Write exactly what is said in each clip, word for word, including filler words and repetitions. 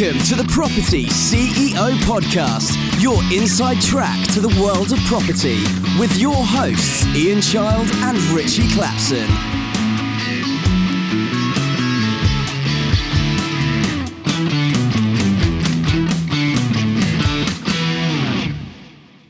Welcome to the Property C E O Podcast, your inside track to the world of property, with your hosts Ian Child and Ritchie Clapson.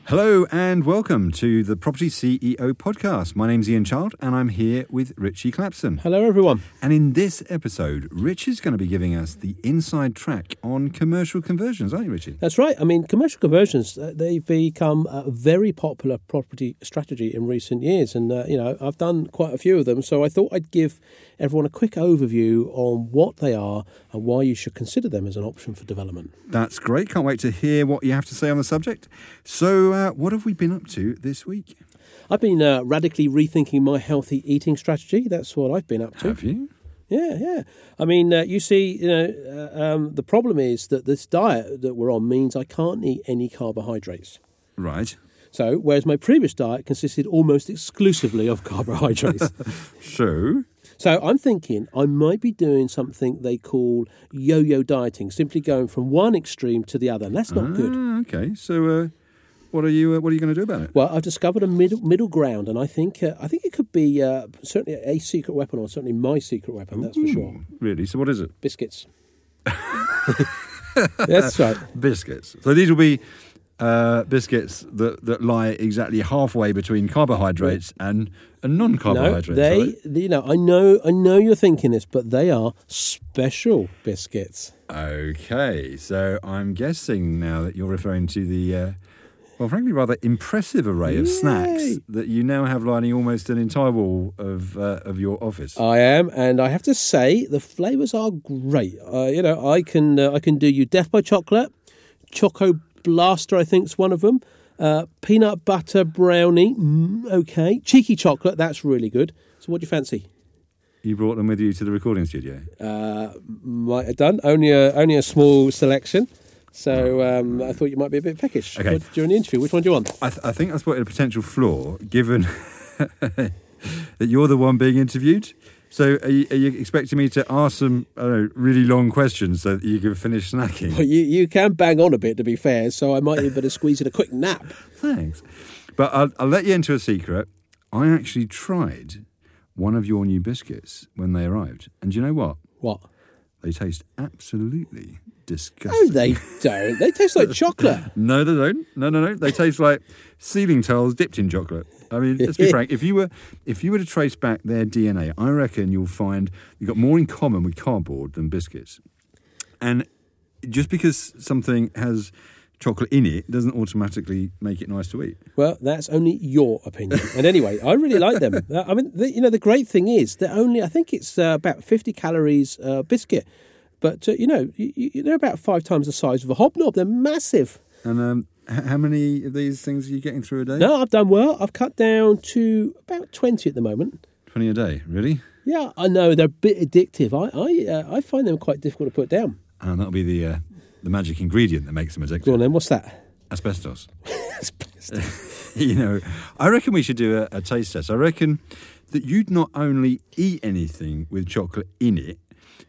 Hello and welcome to the Property C E O Podcast. My name's Ian Child and I'm here with Ritchie Clapson. Hello everyone. And in this episode, Rich is going to be giving us the inside track on commercial conversions, aren't you, Richie? That's right. I mean, commercial conversions, uh, they've become a very popular property strategy in recent years. And, uh, you know, I've done quite a few of them. So I thought I'd give everyone a quick overview on what they are and why you should consider them as an option for development. That's great. Can't wait to hear what you have to say on the subject. So, uh, Uh, what have we been up to this week? I've been uh, radically rethinking my healthy eating strategy. That's what I've been up to. Have you? Yeah, yeah. I mean, uh, you see, you know, uh, um, the problem is that this diet that we're on means I can't eat any carbohydrates. Right. So, whereas my previous diet consisted almost exclusively of carbohydrates. So? So I'm thinking I might be doing something they call yo-yo dieting, simply going from one extreme to the other, and that's not ah, good. Okay, so... Uh... What are you uh, What are you going to do about it? Well, I've discovered a middle middle ground, and I think uh, I think it could be uh, certainly a secret weapon, or certainly my secret weapon. Ooh, that's for sure. Really? So what is it? Biscuits. That's right. Biscuits. So these will be uh, biscuits that that lie exactly halfway between carbohydrates yeah. and, and non-carbohydrates. No, they, right? they. You know, I know. I know you're thinking this, but they are special biscuits. Okay. So I'm guessing now that you're referring to the. Uh, Well, frankly, rather impressive array of Yay. snacks that you now have lining almost an entire wall of uh, of your office. I am, and I have to say the flavours are great. Uh, you know, I can uh, I can do you death by chocolate, Choco Blaster, I think is one of them. Uh, peanut butter brownie, mm, okay, cheeky chocolate, that's really good. So, what do you fancy? You brought them with you to the recording studio. Uh, might have done only a, only a small selection. So um, I thought you might be a bit peckish okay. during the interview. Which one do you want? I, th- I think I spotted a potential flaw, given that you're the one being interviewed. So are you, are you expecting me to ask some I don't know, really long questions so that you can finish snacking? Well, you, you can bang on a bit, to be fair, so I might even better squeeze in a quick nap. Thanks. But I'll, I'll let you into a secret. I actually tried one of your new biscuits when they arrived. And do you know what? What? They taste absolutely... disgusting. No, they don't. They taste like chocolate. No, they don't. No, no, no. They taste like ceiling tiles dipped in chocolate. I mean, let's be frank. If you were, if you were to trace back their D N A, I reckon you'll find you've got more in common with cardboard than biscuits. And just because something has chocolate in it doesn't automatically make it nice to eat. Well, that's only your opinion. And anyway, I really like them. I mean, the, you know, the great thing is they're only. I think it's uh, about fifty calories uh, biscuit. But, uh, you know, you, you, they're about five times the size of a hobnob. They're massive. And um, h- how many of these things are you getting through a day? No, I've done well. I've cut down to about twenty at the moment. twenty a day, really? Yeah, I know. They're a bit addictive. I I, uh, I find them quite difficult to put down. And that'll be the uh, the magic ingredient that makes them addictive. Go on then, what's that? Asbestos. Asbestos. You know, I reckon we should do a, a taste test. I reckon that you'd not only eat anything with chocolate in it,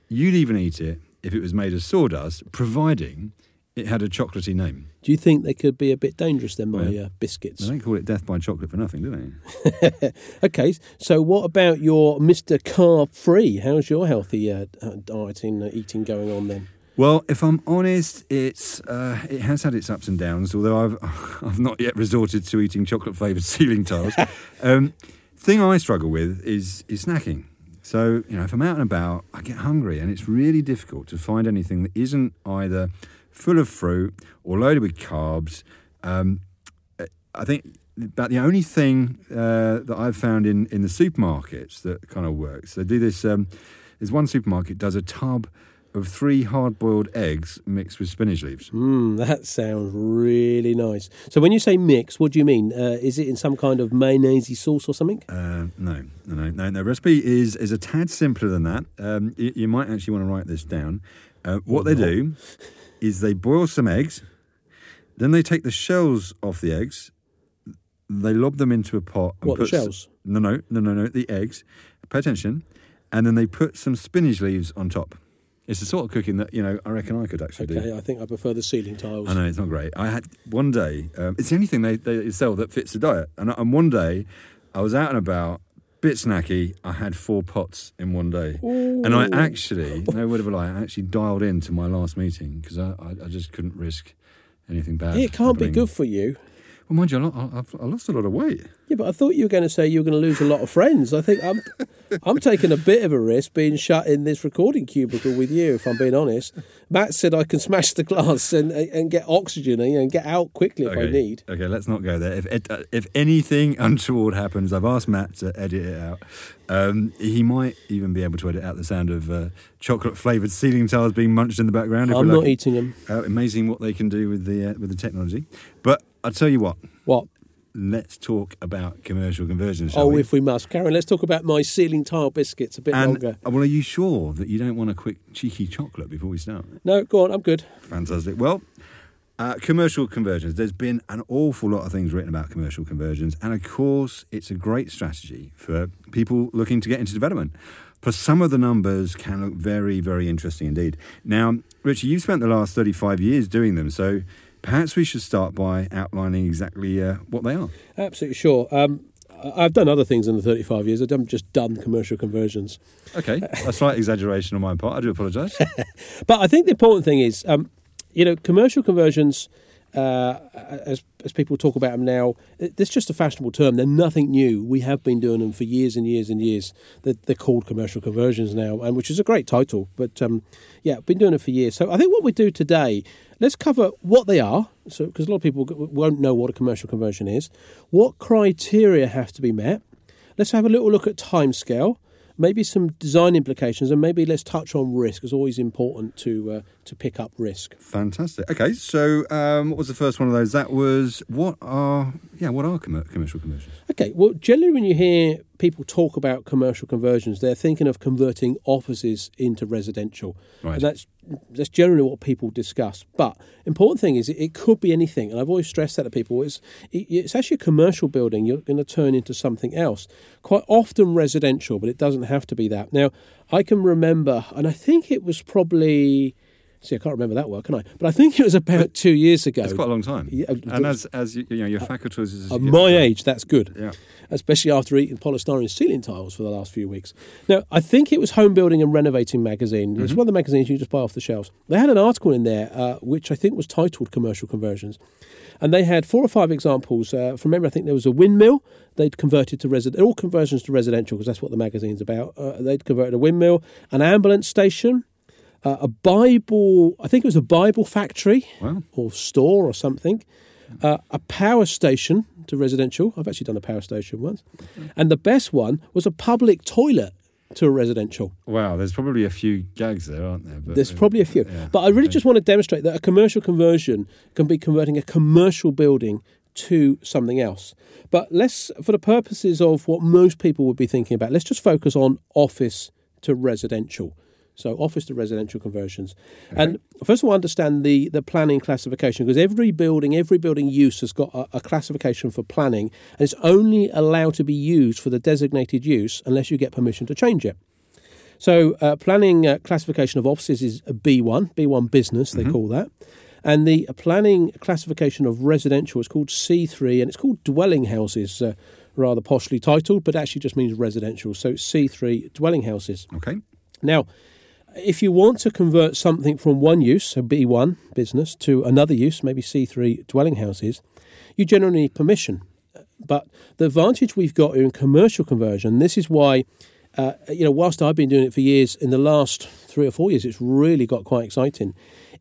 you'd even eat it if it was made of sawdust, providing it had a chocolatey name. Do you think they could be a bit dangerous, then, my yeah. uh, biscuits? They don't call it death by chocolate for nothing, do they? Okay, so what about your Mister Carb-Free? How's your healthy uh, dieting, uh, eating going on, then? Well, if I'm honest, it's uh, it has had its ups and downs, although I've, I've not yet resorted to eating chocolate-flavoured ceiling tiles. um, thing I struggle with is is snacking. So, you know, if I'm out and about, I get hungry and it's really difficult to find anything that isn't either full of fruit or loaded with carbs. Um, I think about the only thing uh, that I've found in, in the supermarkets that kind of works, they do this, um, there's one supermarket does a tub of three hard-boiled eggs mixed with spinach leaves. Mm, that sounds really nice. So when you say mix, what do you mean? Uh, is it in some kind of mayonnaise sauce or something? Uh, no, no, no, no. The recipe is, is a tad simpler than that. Um, you, you might actually want to write this down. Uh, what they do is they boil some eggs, then they take the shells off the eggs, they lob them into a pot. And what, put the shells? S- no, no, no, no, no, the eggs. Pay attention. And then they put some spinach leaves on top. It's the sort of cooking that, you know, I reckon I could actually okay, do. I think I prefer the ceiling tiles. I know, it's not great. I had one day, um, it's the only thing they, they sell that fits the diet. And, and one day, I was out and about, bit snacky, I had four pots in one day. Ooh. And I actually, no word of a lie, I actually dialed in to my last meeting because I, I, I just couldn't risk anything bad. Yeah, it can't happening. Be good for you. Well, mind you, I, I've, I lost a lot of weight. Yeah, but I thought you were going to say you were going to lose a lot of friends. I think I'm I'm taking a bit of a risk being shut in this recording cubicle with you, if I'm being honest. Matt said I can smash the glass and and get oxygen and get out quickly if okay. I need. Okay, let's not go there. If it, if anything untoward happens, I've asked Matt to edit it out. Um, he might even be able to edit out the sound of uh, chocolate-flavoured ceiling tiles being munched in the background. If I'm not like, eating them. Uh, amazing what they can do with the uh, with the technology. But I'll tell you what. What? Let's talk about commercial conversions, shall Oh, we? If we must. Karen, let's talk about my ceiling tile biscuits a bit and, longer. Well, are you sure that you don't want a quick cheeky chocolate before we start? No, go on, I'm good. Fantastic. Well, uh, commercial conversions. There's been an awful lot of things written about commercial conversions, and of course, it's a great strategy for people looking to get into development. Plus, some of the numbers can look very, very interesting indeed. Now, Richie, you've spent the last thirty-five years doing them, so perhaps we should start by outlining exactly uh, what they are. Absolutely sure. Um, I've done other things in the thirty-five years. I've done, just done commercial conversions. Okay, a slight exaggeration on my part. I do apologise. But I think the important thing is, um, you know, commercial conversions, uh, as, as people talk about them now, it's just a fashionable term. They're nothing new. We have been doing them for years and years and years. They're, they're called commercial conversions now, and which is a great title. But, um, yeah, been doing it for years. So I think what we do today, let's cover what they are, so because a lot of people won't know what a commercial conversion is, what criteria have to be met. Let's have a little look at timescale, maybe some design implications, and maybe let's touch on risk. It's always important to uh, to pick up risk. Fantastic. Okay, so um, what was the first one of those? That was what are yeah what are com- commercial conversions? Okay, well, generally when you hear people talk about commercial conversions, they're thinking of converting offices into residential. Right. And that's that's generally what people discuss. But important thing is it, it could be anything. And I've always stressed that to people. It's, it, it's actually a commercial building. You're going to turn into something else. Quite often residential, but it doesn't have to be that. Now, I can remember, and I think it was probably... See, I can't remember that well, can I? But I think it was about two years ago. It's quite a long time. Yeah, and as, as you, you know, your faculties... At my age, that's good. Yeah. Especially after eating polystyrene ceiling tiles for the last few weeks. Now, I think it was Home Building and Renovating magazine. Mm-hmm. It's one of the magazines you just buy off the shelves. They had an article in there, uh, which I think was titled Commercial Conversions. And they had four or five examples. Uh, from memory, I think there was a windmill. They'd converted to residential. All conversions to residential, because that's what the magazine's about. Uh, they'd converted a windmill, an ambulance station, Uh, a Bible, I think it was a Bible factory wow. or store or something, uh, a power station to residential. I've actually done a power station once. And the best one was a public toilet to a residential. Wow, there's probably a few gags there, aren't there? But there's probably a few. Yeah, but I really I just want to demonstrate that a commercial conversion can be converting a commercial building to something else. But let's, for the purposes of what most people would be thinking about, let's just focus on office to residential. So office to residential conversions. Okay. And first of all, understand the, the planning classification, because every building, every building use has got a, a classification for planning, and it's only allowed to be used for the designated use unless you get permission to change it. So uh, planning uh, classification of offices is a B one, B one business, they mm-hmm. call that. And the planning classification of residential is called C three, and it's called dwelling houses, uh, rather poshly titled, but actually just means residential. So C three, dwelling houses. Okay. Now, if you want to convert something from one use, so B one, business, to another use, maybe C three, dwelling houses, you generally need permission. But the advantage we've got in commercial conversion, this is why, uh, you know, whilst I've been doing it for years, in the last three or four years, it's really got quite exciting,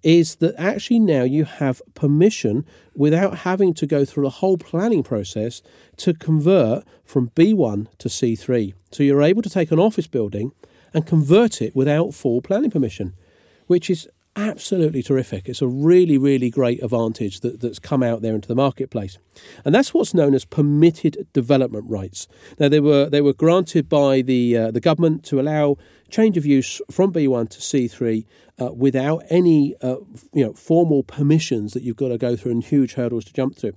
is that actually now you have permission without having to go through a whole planning process to convert from B one to C three. So you're able to take an office building and convert it without full planning permission, which is absolutely terrific. It's a really, really great advantage that, that's come out there into the marketplace. And that's what's known as permitted development rights. Now, they were they were granted by the uh, the government to allow change of use from B one to C three uh, without any uh, you know formal permissions that you've got to go through and huge hurdles to jump through.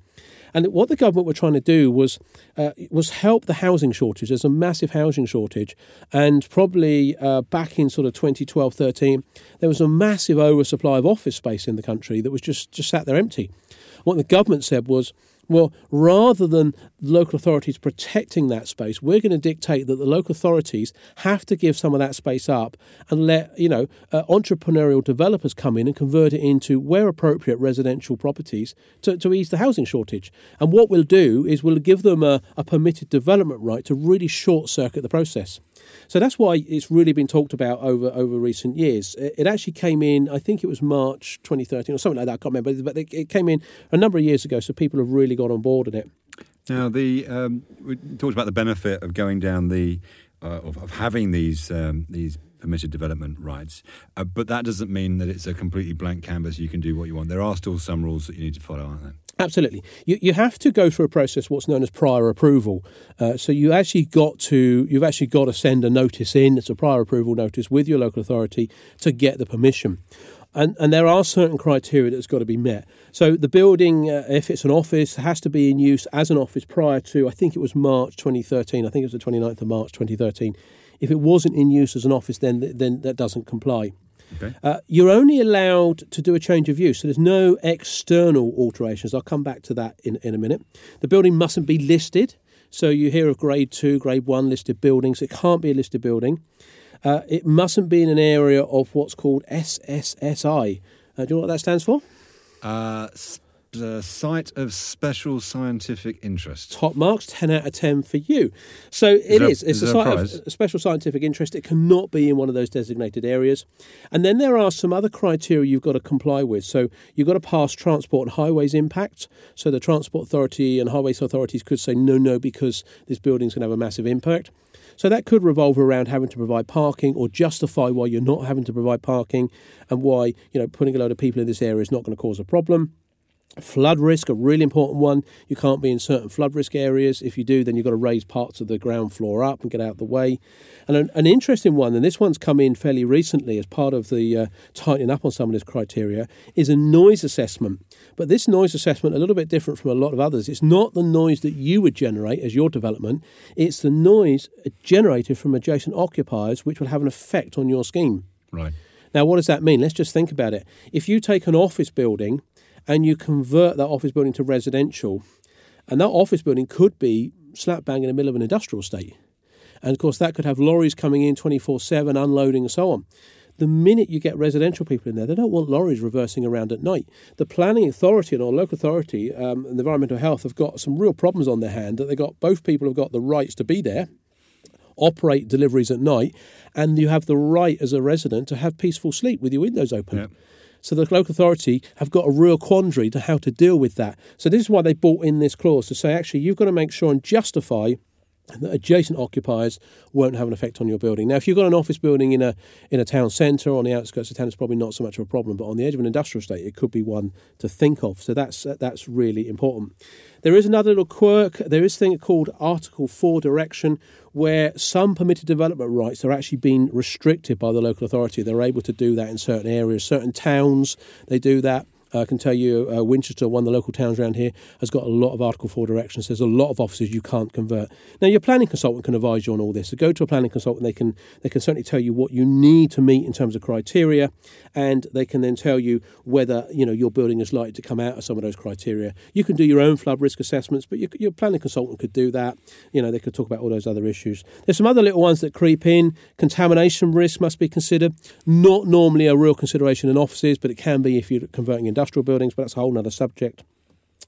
And what the government were trying to do was uh, was help the housing shortage. There's a massive housing shortage. And probably uh, back in sort of twenty twelve, thirteen, there was a massive oversupply of office space in the country that was just, just sat there empty. What the government said was, well, rather than local authorities protecting that space, we're going to dictate that the local authorities have to give some of that space up and let, you know, uh, entrepreneurial developers come in and convert it into, where appropriate, residential properties to, to ease the housing shortage. And what we'll do is we'll give them a, a permitted development right to really short-circuit the process. So that's why it's really been talked about over, over recent years. It actually came in, I think it was March twenty thirteen or something like that, I can't remember, but it came in a number of years ago, so people have really got on board in it. Now, the um, we talked about the benefit of going down the, uh, of, of having these um, these permitted development rights, uh, but that doesn't mean that it's a completely blank canvas, you can do what you want. There are still some rules that you need to follow, aren't there? Absolutely. You you have to go through a process, what's known as prior approval. Uh, so you actually got to you've actually got to send a notice in. It's a prior approval notice with your local authority to get the permission. And and there are certain criteria that's got to be met. So the building, uh, if it's an office, has to be in use as an office prior to, I think it was March twenty thirteen. I think it was the twenty-ninth of March twenty thirteen. If it wasn't in use as an office, then then that doesn't comply. Okay. Uh, you're only allowed to do a change of use, so there's no external alterations. I'll come back to that in, in a minute. The building mustn't be listed, so you hear of grade two, grade one listed buildings. It can't be a listed building. Uh, it mustn't be in an area of what's called S S S I. Uh, do you know what that stands for? Uh, the Site of Special Scientific Interest. Top marks, ten out of ten for you. So it is. There, is. It's is a site a of special scientific interest. It cannot be in one of those designated areas. And then there are some other criteria you've got to comply with. So you've got to pass Transport and Highways impacts. So the Transport Authority and Highways authorities could say, no, no, because this building's going to have a massive impact. So that could revolve around having to provide parking, or justify why you're not having to provide parking and why, you know, putting a load of people in this area is not going to cause a problem. Flood risk, a really important one. You can't be in certain flood risk areas. If you do, then you've got to raise parts of the ground floor up and get out of the way. And an, an interesting one, and this one's come in fairly recently as part of the uh, tightening up on some of this criteria, is a noise assessment. But this noise assessment, a little bit different from a lot of others. It's not the noise that you would generate as your development. It's the noise generated from adjacent occupiers, which will have an effect on your scheme. Right. Now, what does that mean? Let's just think about it. If you take an office building and you convert that office building to residential, and that office building could be slap bang in the middle of an industrial estate. And, of course, that could have lorries coming in twenty-four seven, unloading and so on. The minute you get residential people in there, they don't want lorries reversing around at night. The planning authority and our local authority um, and environmental health have got some real problems on their hand, that they got both people have got the rights to be there, operate deliveries at night, and you have the right as a resident to have peaceful sleep with your windows open. Yep. So the local authority have got a real quandary to how to deal with that. So this is why they brought in this clause to say, actually, you've got to make sure and justify that adjacent occupiers won't have an effect on your building. Now, if you've got an office building in a in a town centre or on the outskirts of town, it's probably not so much of a problem. But on the edge of an industrial estate, it could be one to think of. So that's that's really important. There is another little quirk. There is a thing called Article four direction, where some permitted development rights are actually being restricted by the local authority. They're able to do that in certain areas, certain towns. They do that. I can tell you uh, Winchester, one of the local towns around here, has got a lot of Article four directions. There's a lot of offices you can't convert. Now, your planning consultant can advise you on all this. So go to a planning consultant. They can they can certainly tell you what you need to meet in terms of criteria, and they can then tell you whether, you know, your building is likely to come out of some of those criteria. You can do your own flood risk assessments, but your, your planning consultant could do that. You know, they could talk about all those other issues. There's some other little ones that creep in. Contamination risk must be considered. Not normally a real consideration in offices, but it can be if you're converting into industrial buildings, but that's a whole other subject.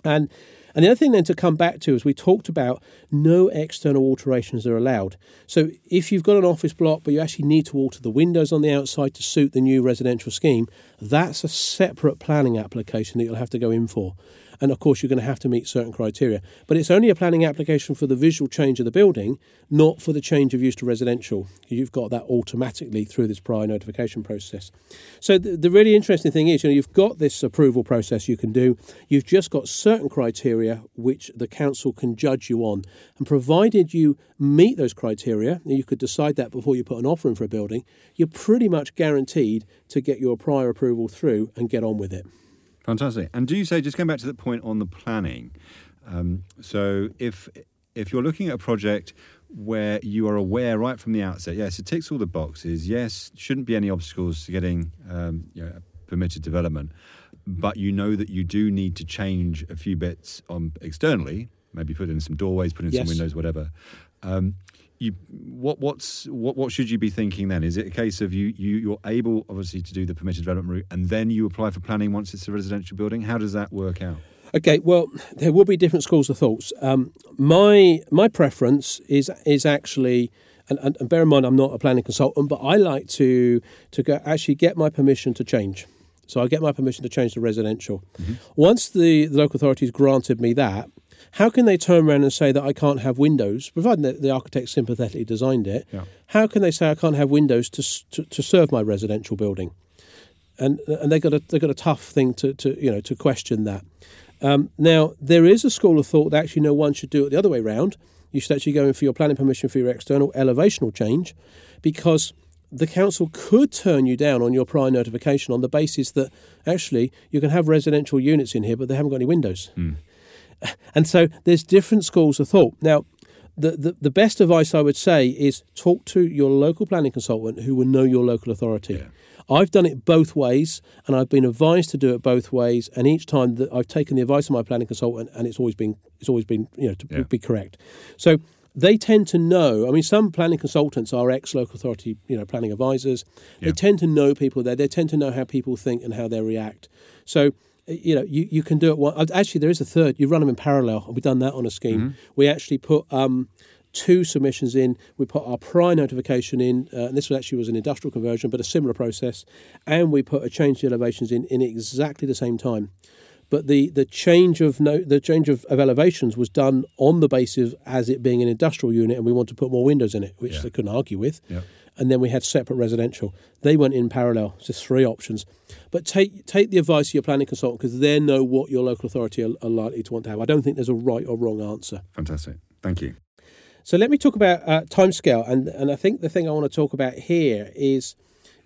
And and the other thing then to come back to is we talked about no external alterations are allowed. So if you've got an office block, but you actually need to alter the windows on the outside to suit the new residential scheme, that's a separate planning application that you'll have to go in for. And, of course, you're going to have to meet certain criteria. But it's only a planning application for the visual change of the building, not for the change of use to residential. You've got that automatically through this prior notification process. So the, the really interesting thing is, you know, you've got this approval process you can do. You've just got certain criteria which the council can judge you on. And provided you meet those criteria, and you could decide that before you put an offer in for a building, you're pretty much guaranteed to get your prior approval through and get on with it. Fantastic. And do you say, just going back to that point on the planning, Um, so if if you're looking at a project where you are aware right from the outset, yes, it ticks all the boxes, yes, shouldn't be any obstacles to getting um, you know, permitted development, but you know that you do need to change a few bits on externally, maybe put in some doorways, put in yes. some windows, whatever. Um, you what what's what what should you be thinking then? Is it a case of you you you're able obviously to do the permitted development route and then you apply for planning once it's a residential building? How does that work out? Okay, well, there will be different schools of thoughts. Um, my my preference is is actually, and, and, and bear in mind I'm not a planning consultant, but I like to to go actually get my permission to change. So I get my permission to change the residential. Mm-hmm. Once the, the local authority's granted me that, how can they turn around and say that I can't have windows, providing that the architect sympathetically designed it? Yeah. How can they say I can't have windows to to, to serve my residential building? And and they got a they got a tough thing to, to you know to question that. Um, now, there is a school of thought that actually no one should do it the other way round. You should actually go in for your planning permission for your external elevational change, because the council could turn you down on your prior notification on the basis that actually you can have residential units in here, but they haven't got any windows. Mm. And so there's different schools of thought. Now, the, the, the best advice I would say is talk to your local planning consultant who will know your local authority. Yeah. I've done it both ways, and I've been advised to do it both ways. And each time that I've taken the advice of my planning consultant, and it's always been it's always been you know to yeah. be correct. So they tend to know. I mean, some planning consultants are ex-local authority you know planning advisors. Yeah. They tend to know people there. They tend to know how people think and how they react. So you know you, you can do it. One, actually, there is a third. You run them in parallel. We've done that on a scheme. Mm-hmm. We actually put. Um, two submissions in, we put our prior notification in, uh, and this was actually was an industrial conversion, but a similar process, and we put a change to elevations in in exactly the same time. But the, the change of no, the change of, of elevations was done on the basis of as it being an industrial unit, and we want to put more windows in it, which yeah. they couldn't argue with. Yeah. And then we had separate residential. They went in parallel, just three options. But take take the advice of your planning consultant, because they know what your local authority are, are likely to want to have. I don't think there's a right or wrong answer. Fantastic. Thank you. So let me talk about uh, timescale, and, and I think the thing I want to talk about here is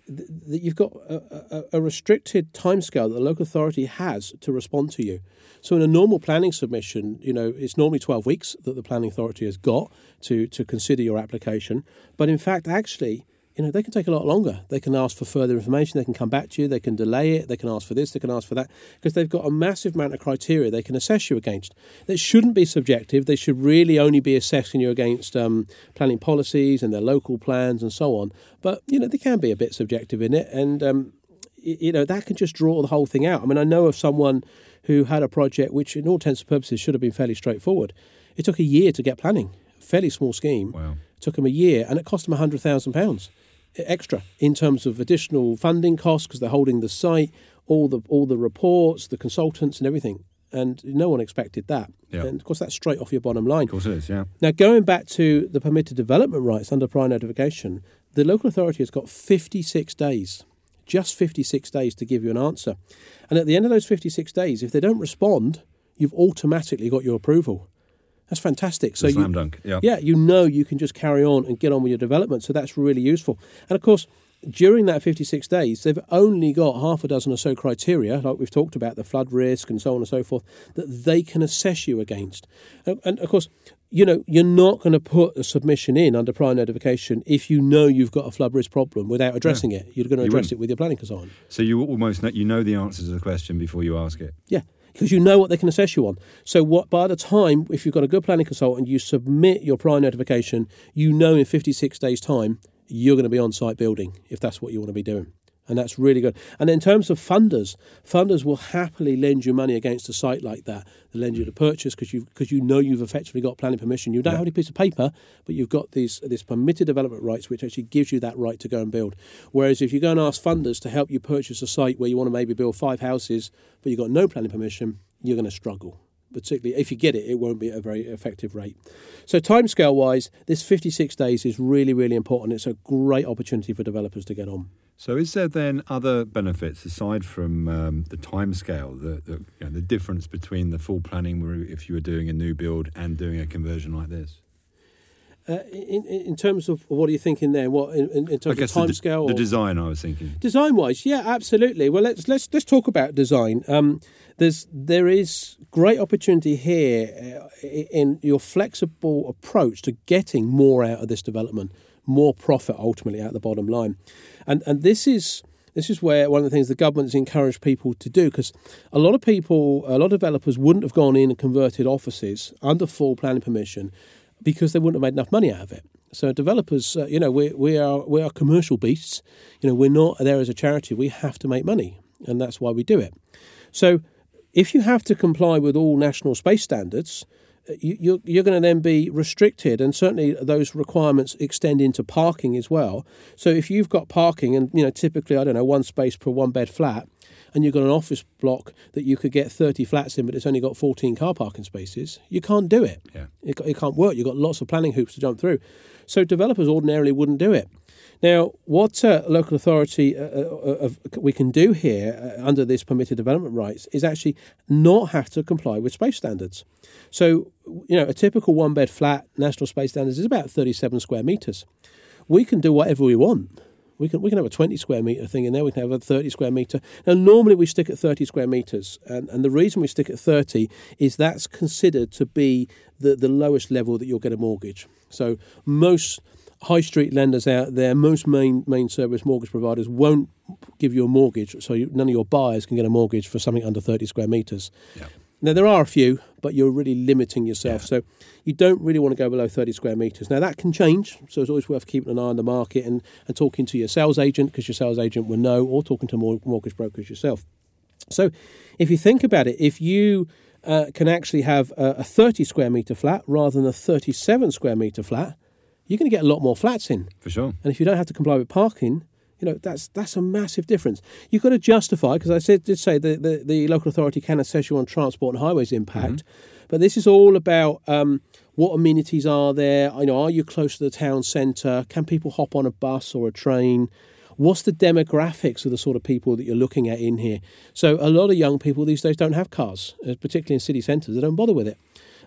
th- that you've got a, a, a restricted timescale that the local authority has to respond to you. So in a normal planning submission, you know, it's normally twelve weeks that the planning authority has got to, to consider your application. But in fact, actually, you know, they can take a lot longer. They can ask for further information. They can come back to you. They can delay it. They can ask for this. They can ask for that, because they've got a massive amount of criteria they can assess you against. That shouldn't be subjective. They should really only be assessing you against um, planning policies and their local plans and so on. But, you know, they can be a bit subjective in it. And, um, y- you know, that can just draw the whole thing out. I mean, I know of someone who had a project which, in all intents and purposes, should have been fairly straightforward. It took a year to get planning. Fairly small scheme. Wow. It took them a year, and it cost them one hundred thousand pounds. Extra in terms of additional funding costs, because they're holding the site, all the all the reports, the consultants and everything. And no one expected that. Yep. And of course, that's straight off your bottom line. Of course it is, yeah. Now, going back to the permitted development rights under prior notification, the local authority has got fifty-six days, just fifty-six days to give you an answer. And at the end of those fifty-six days, if they don't respond, you've automatically got your approval. That's fantastic. So slam you, dunk. Yeah. yeah, you know you can just carry on and get on with your development. So that's really useful. And of course, during that fifty-six days, they've only got half a dozen or so criteria, like we've talked about, the flood risk and so on and so forth, that they can assess you against. And, and of course, you know, you're not going to put a submission in under prior notification if you know you've got a flood risk problem without addressing yeah. it. You're going to address it with your planning consultant. So you almost know, you know the answer to the question before you ask it. Yeah. Because you know what they can assess you on. So what by the time, if you've got a good planning consultant, you submit your prior notification, you know in fifty-six days' time, you're going to be on site building, if that's what you want to be doing. And that's really good. And in terms of funders, funders will happily lend you money against a site like that. They lend you to purchase because you because you know you've effectively got planning permission. You don't yeah. have any piece of paper, but you've got these this permitted development rights, which actually gives you that right to go and build. Whereas if you go and ask funders to help you purchase a site where you want to maybe build five houses, but you've got no planning permission, you're going to struggle. Particularly if you get it, it won't be at a very effective rate. So timescale-wise, this fifty-six days is really, really important. It's a great opportunity for developers to get on. So is there then other benefits aside from um, the timescale, the the, you know, the difference between the full planning if you were doing a new build and doing a conversion like this? Uh, in in terms of what are you thinking there? What in, in terms of time the, scale? Or? The design, I was thinking. Design wise, yeah, absolutely. Well, let's let's let's talk about design. Um, there's there is great opportunity here in your flexible approach to getting more out of this development, more profit ultimately out the bottom line, and and this is. This is where one of the things the government's encouraged people to do, because a lot of people, a lot of developers wouldn't have gone in and converted offices under full planning permission because they wouldn't have made enough money out of it. So developers, uh, you know, we we are we are commercial beasts. You know, we're not there as a charity. We have to make money, and that's why we do it. So if you have to comply with all national space standards, you, you're, you're going to then be restricted, and certainly those requirements extend into parking as well. So if you've got parking and, you know, typically, I don't know, one space per one bed flat, and you've got an office block that you could get thirty flats in, but it's only got fourteen car parking spaces, you can't do it. Yeah. It, it can't work. You've got lots of planning hoops to jump through. So developers ordinarily wouldn't do it. Now, what uh, local authority uh, uh, uh, we can do here uh, under this permitted development rights is actually not have to comply with space standards. So, you know, a typical one-bed flat, national space standards, is about thirty-seven square metres. We can do whatever we want. We can we can have a twenty square metre thing in there. We can have a thirty square metre. Now, normally we stick at thirty square metres. And, and the reason we stick at thirty is that's considered to be the, the lowest level that you'll get a mortgage. So most high street lenders out there, most main main service mortgage providers won't give you a mortgage, so you, none of your buyers can get a mortgage for something under thirty square metres. Yeah. Now, there are a few, but you're really limiting yourself. Yeah. So you don't really want to go below thirty square metres. Now, that can change, so it's always worth keeping an eye on the market and, and talking to your sales agent, because your sales agent will know, or talking to mortgage brokers yourself. So if you think about it, if you uh, can actually have a, a thirty square metre flat rather than a thirty-seven square metre flat, you're going to get a lot more flats in. For sure. And if you don't have to comply with parking, you know, that's that's a massive difference. You've got to justify, because I said, did say the, the, the local authority can assess you on transport and highways impact, mm-hmm. but this is all about um, what amenities are there, you know, are you close to the town centre, can people hop on a bus or a train, what's the demographics of the sort of people that you're looking at in here. So a lot of young people these days don't have cars, particularly in city centres, they don't bother with it.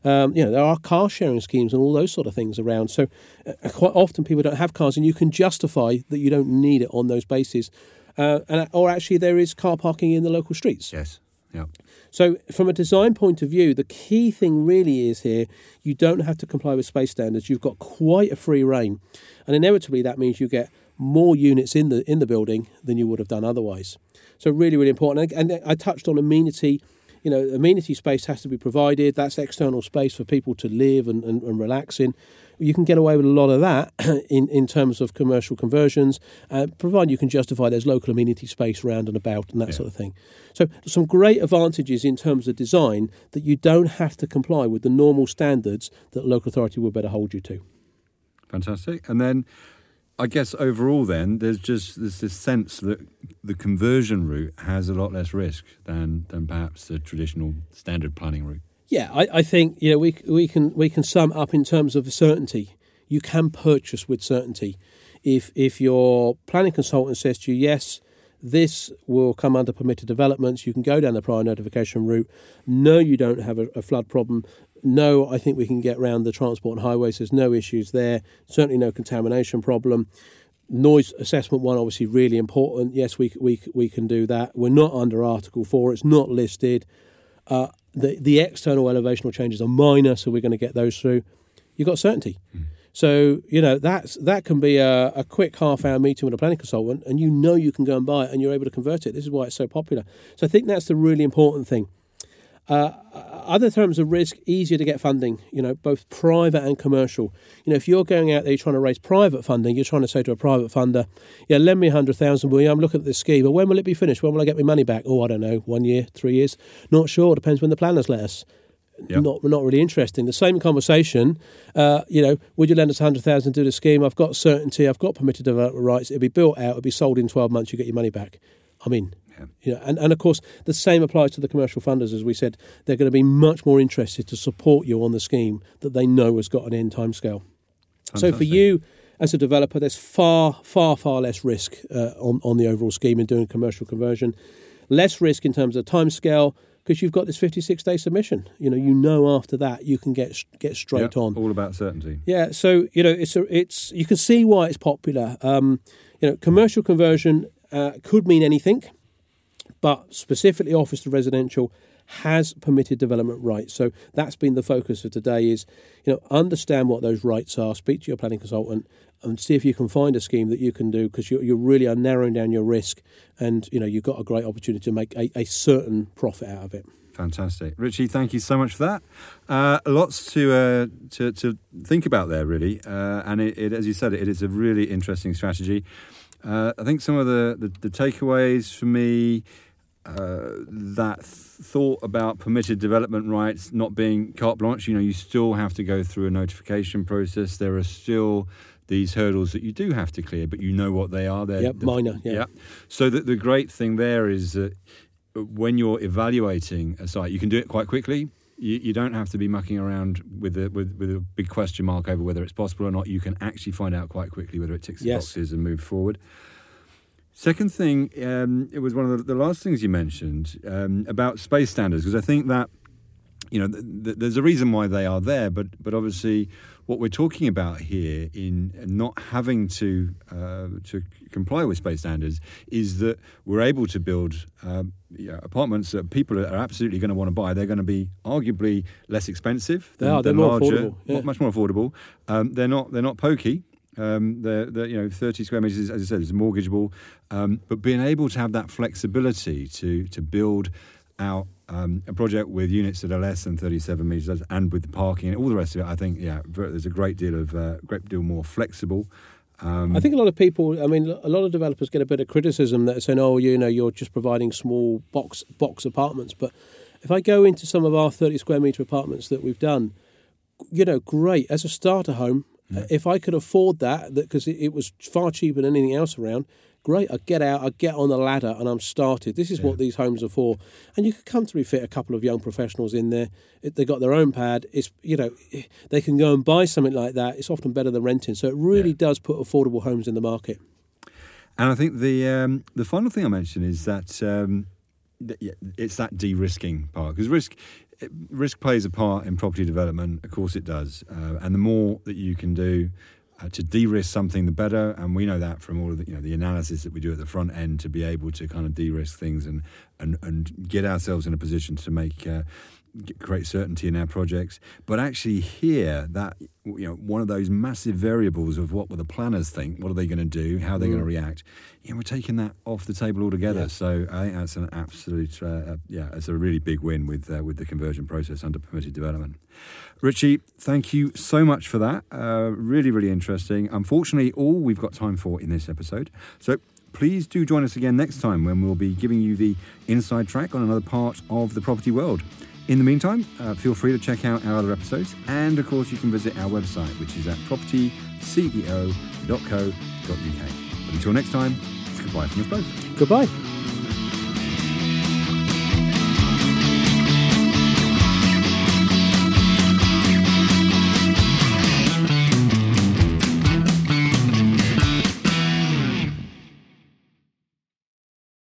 Um, you know, there are car sharing schemes and all those sort of things around. So uh, quite often people don't have cars, and you can justify that you don't need it on those bases. Uh, and or actually there is car parking in the local streets. Yes. Yeah. So from a design point of view, the key thing really is here, you don't have to comply with space standards. You've got quite a free rein. And inevitably that means you get more units in the in the building than you would have done otherwise. So really, really important. And, and I touched on amenity. You know, amenity space has to be provided. That's external space for people to live and, and, and relax in. You can get away with a lot of that in, in terms of commercial conversions, uh, provided you can justify there's local amenity space round and about and that yeah. sort of thing. So some great advantages in terms of design that you don't have to comply with the normal standards that local authority would better hold you to. Fantastic. And then I guess overall then there's just there's this sense that the conversion route has a lot less risk than, than perhaps the traditional standard planning route. Yeah, I, I think you know we we can we can sum up in terms of certainty. You can purchase with certainty. If if your planning consultant says to you, yes, this will come under permitted developments, you can go down the prior notification route. No, you don't have a, a flood problem. No, I think we can get round the transport and highways. There's no issues there. Certainly no contamination problem. Noise assessment one, obviously really important. Yes, we we we can do that. We're not under Article four. It's not listed. Uh, the, the external elevational changes are minor, so we're going to get those through. You've got certainty. Mm. So, you know, that's that can be a, a quick half-hour meeting with a planning consultant, and you know you can go and buy it, and you're able to convert it. This is why it's so popular. So I think that's the really important thing. Uh, other terms of risk, easier to get funding, you know, both private and commercial. You know, if you're going out there, you're trying to raise private funding, you're trying to say to a private funder, yeah, lend me one hundred thousand, will you? I'm looking at this scheme, but when will it be finished? When will I get my money back? Oh, I don't know, one year, three years? Not sure, depends when the planners let us. Yep. Not not really interesting. The same conversation, uh, you know, would you lend us one hundred thousand to do the scheme? I've got certainty, I've got permitted development rights, it'll be built out, it'll be sold in twelve months, you get your money back. I mean, yeah. you know, and, and of course, the same applies to the commercial funders, as we said. They're going to be much more interested to support you on the scheme that they know has got an end timescale. So for you as a developer, there's far, far, far less risk uh, on, on the overall scheme in doing commercial conversion. Less risk in terms of timescale. because you've got this fifty-six day submission. You know, you know after that you can get get straight yep, on. All about certainty. Yeah, so you know, it's a, it's you can see why it's popular. Um, you know, commercial conversion uh, could mean anything, but specifically office to residential has permitted development rights. So that's been the focus of today is, you know, understand what those rights are, speak to your planning consultant and see if you can find a scheme that you can do, because you, you really are narrowing down your risk and, you know, you've got a great opportunity to make a, a certain profit out of it. Fantastic. Ritchie, thank you so much for that. Uh, lots to, uh, to to think about there, really. Uh, and it, it, as you said, it is a really interesting strategy. Uh, I think some of the, the, the takeaways for me, uh, that th- thought about permitted development rights not being carte blanche, you know, you still have to go through a notification process. There are still these hurdles that you do have to clear, but you know what they are. They're, yep, they're minor. Yeah. yeah. So the, the great thing there is that when you're evaluating a site, you can do it quite quickly. You, you don't have to be mucking around with a, with, with a big question mark over whether it's possible or not. You can actually find out quite quickly whether it ticks the yes. boxes and move forward. Second thing, um, it was one of the, the last things you mentioned um, about space standards, because I think that, you know, th- th- there's a reason why they are there, but but obviously what we're talking about here in not having to uh, to comply with space standards is that we're able to build uh, you know, apartments that people are absolutely going to want to buy. They're going to be arguably less expensive. Than, they are. They're than more larger, affordable. Yeah. Much more affordable. Um, they're not. They're not pokey. Um, they're, they're, you know, thirty square metres, as I said, is mortgageable. Um, but being able to have that flexibility to to build out um, a project with units that are less than thirty-seven metres and with the parking and all the rest of it, I think, yeah, there's a great deal of uh, great deal more flexible. Um, I think a lot of people, I mean, a lot of developers get a bit of criticism that are saying, oh, you know, you're just providing small box box apartments. But if I go into some of our thirty square metre apartments that we've done, you know, great. As a starter home, yeah. if I could afford that, because it, it was far cheaper than anything else around, great, I get out, I get on the ladder and I'm started. This is yeah. what these homes are for. And you could comfortably fit a couple of young professionals in there. They've got their own pad. It's, you know, they can go and buy something like that. It's often better than renting. So it really yeah. does put affordable homes in the market. And I think the um, the final thing I mentioned is that um, it's that de-risking part. Because risk risk plays a part in property development. Of course it does. Uh, and the more that you can do Uh, to de-risk something, the better, and we know that from all of the, you know, the analysis that we do at the front end to be able to kind of de-risk things and and, and get ourselves in a position to make uh, create certainty in our projects. But actually, here that you know one of those massive variables of what will the planners think, what are they going to do, how are they mm. going to react? Yeah, you know, we're taking that off the table altogether. Yeah. So I think that's an absolute, uh, yeah, it's a really big win with uh, with the conversion process under permitted development. Ritchie, thank you so much for that. Uh, really, really interesting. Unfortunately, all we've got time for in this episode. So please do join us again next time when we'll be giving you the inside track on another part of the property world. In the meantime, uh, feel free to check out our other episodes. And, of course, you can visit our website, which is at property c e o dot co dot u k. But until next time, it's goodbye from us both. Goodbye.